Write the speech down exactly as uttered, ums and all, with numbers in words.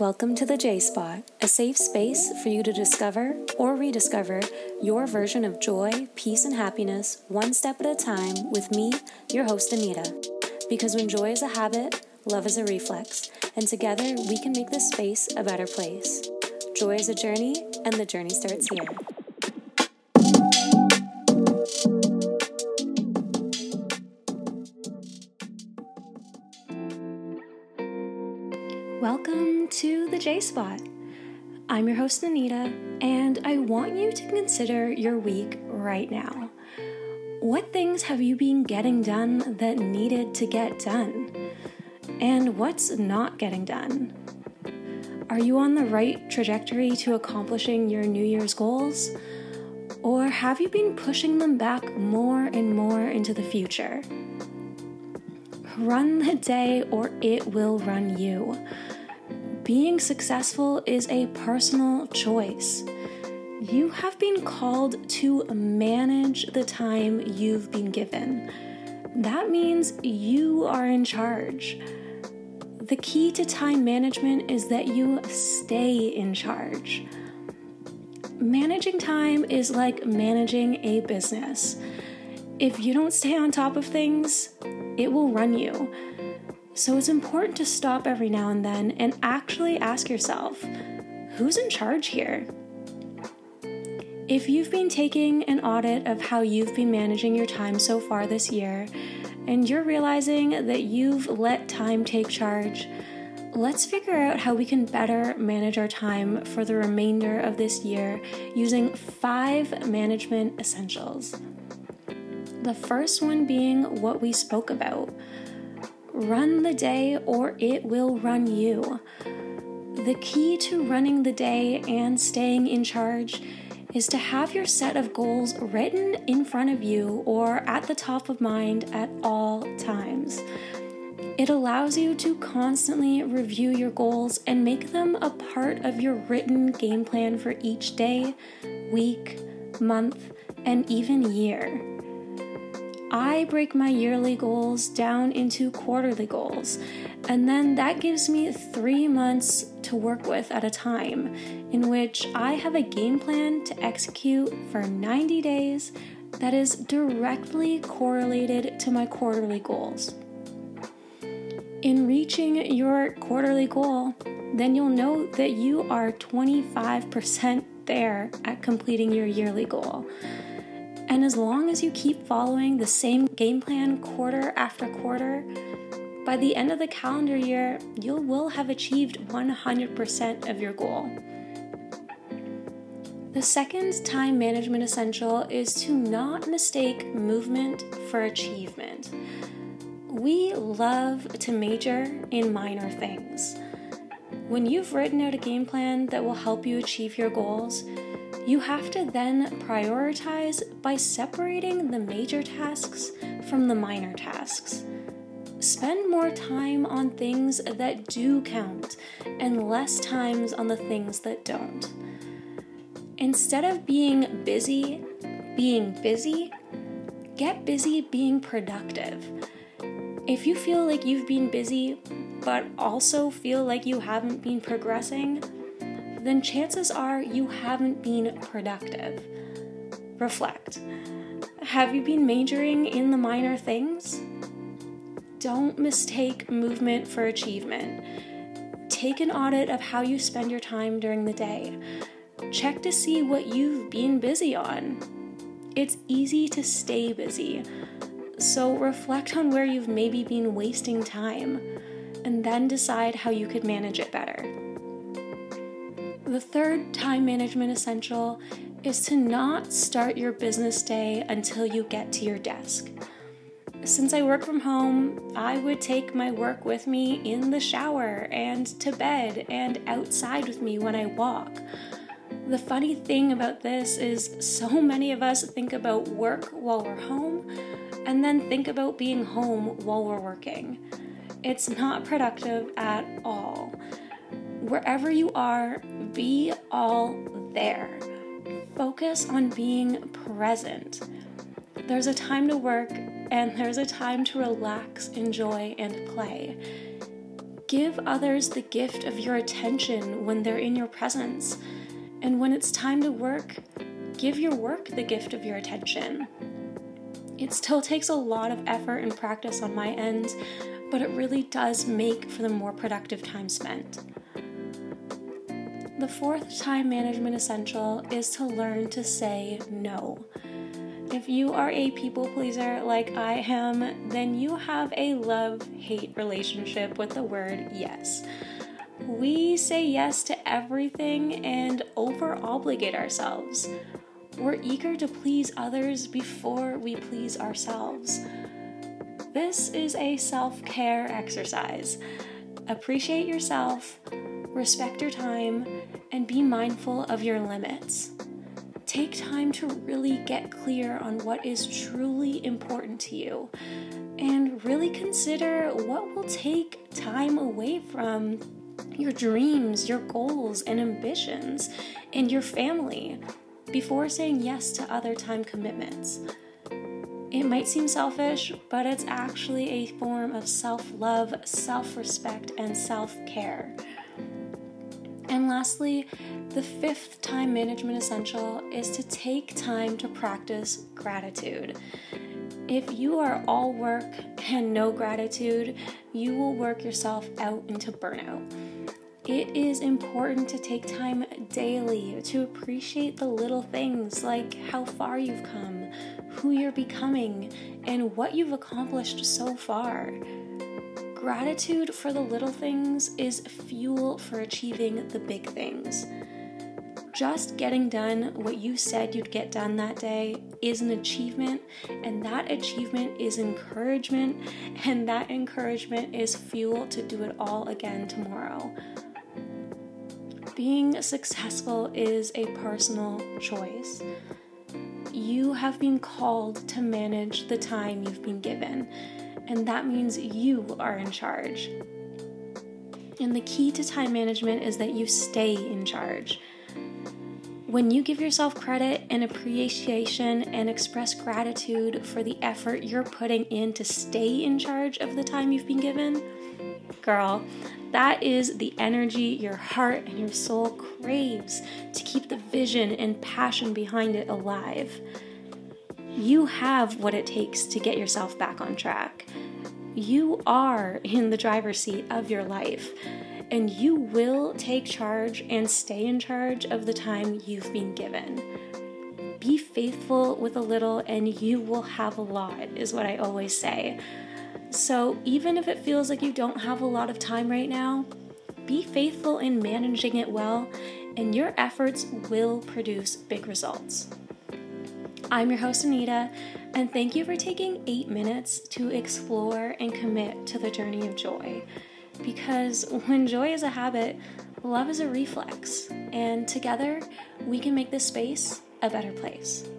Welcome to the J-Spot, a safe space for you to discover or rediscover your version of joy, peace, and happiness one step at a time with me, your host, Anita. Because when joy is a habit, love is a reflex, and together we can make this space a better place. Joy is a journey, and the journey starts here. Welcome to the J-Spot. I'm your host, Anita, and I want you to consider your week right now. What things have you been getting done that needed to get done? And what's not getting done? Are you on the right trajectory to accomplishing your New Year's goals? Or have you been pushing them back more and more into the future? Run the day or it will run you. Being successful is a personal choice. You have been called to manage the time you've been given. That means you are in charge. The key to time management is that you stay in charge. Managing time is like managing a business. If you don't stay on top of things, it will run you. So it's important to stop every now and then and actually ask yourself, who's in charge here? If you've been taking an audit of how you've been managing your time so far this year, and you're realizing that you've let time take charge, let's figure out how we can better manage our time for the remainder of this year using five management essentials. The first one being what we spoke about. Run the day or it will run you. The key to running the day and staying in charge is to have your set of goals written in front of you or at the top of mind at all times. It allows you to constantly review your goals and make them a part of your written game plan for each day, week, month, and even year. I break my yearly goals down into quarterly goals, and then that gives me three months to work with at a time, in which I have a game plan to execute for ninety days that is directly correlated to my quarterly goals. In reaching your quarterly goal, then you'll know that you are twenty-five percent there at completing your yearly goal. And as long as you keep following the same game plan quarter after quarter, by the end of the calendar year, you will have achieved one hundred percent of your goal. The second time management essential is to not mistake movement for achievement. We love to major in minor things. When you've written out a game plan that will help you achieve your goals, you have to then prioritize by separating the major tasks from the minor tasks. Spend more time on things that do count and less time on the things that don't. Instead of being busy, being busy, get busy being productive. If you feel like you've been busy, but also feel like you haven't been progressing, then chances are you haven't been productive. Reflect. Have you been majoring in the minor things? Don't mistake movement for achievement. Take an audit of how you spend your time during the day. Check to see what you've been busy on. It's easy to stay busy, so reflect on where you've maybe been wasting time, and then decide how you could manage it better. The third time management essential is to not start your business day until you get to your desk. Since I work from home, I would take my work with me in the shower and to bed and outside with me when I walk. The funny thing about this is so many of us think about work while we're home and then think about being home while we're working. It's not productive at all. Wherever you are, be all there. Focus on being present. There's a time to work and there's a time to relax, enjoy, and play. Give others the gift of your attention when they're in your presence. And when it's time to work, give your work the gift of your attention. It still takes a lot of effort and practice on my end, but it really does make for the more productive time spent. The fourth time management essential is to learn to say no. If you are a people pleaser like I am, then you have a love-hate relationship with the word yes. We say yes to everything and over-obligate ourselves. We're eager to please others before we please ourselves. This is a self-care exercise. Appreciate yourself, respect your time, and be mindful of your limits. Take time to really get clear on what is truly important to you, and really consider what will take time away from your dreams, your goals and ambitions, and your family before saying yes to other time commitments. It might seem selfish, but it's actually a form of self-love, self-respect, and self-care. And lastly, the fifth time management essential is to take time to practice gratitude. If you are all work and no gratitude, you will work yourself out into burnout. It is important to take time daily to appreciate the little things, like how far you've come, who you're becoming, and what you've accomplished so far. Gratitude for the little things is fuel for achieving the big things. Just getting done what you said you'd get done that day is an achievement, and that achievement is encouragement, and that encouragement is fuel to do it all again tomorrow. Being successful is a personal choice. You have been called to manage the time you've been given. And that means you are in charge. And the key to time management is that you stay in charge. When you give yourself credit and appreciation and express gratitude for the effort you're putting in to stay in charge of the time you've been given, girl, that is the energy your heart and your soul craves to keep the vision and passion behind it alive. You have what it takes to get yourself back on track. You are in the driver's seat of your life, and you will take charge and stay in charge of the time you've been given. Be faithful with a little and you will have a lot, is what I always say. So even if it feels like you don't have a lot of time right now, be faithful in managing it well, and your efforts will produce big results. I'm your host, Anita, and thank you for taking eight minutes to explore and commit to the journey of joy. Because when joy is a habit, love is a reflex, and together we can make this space a better place.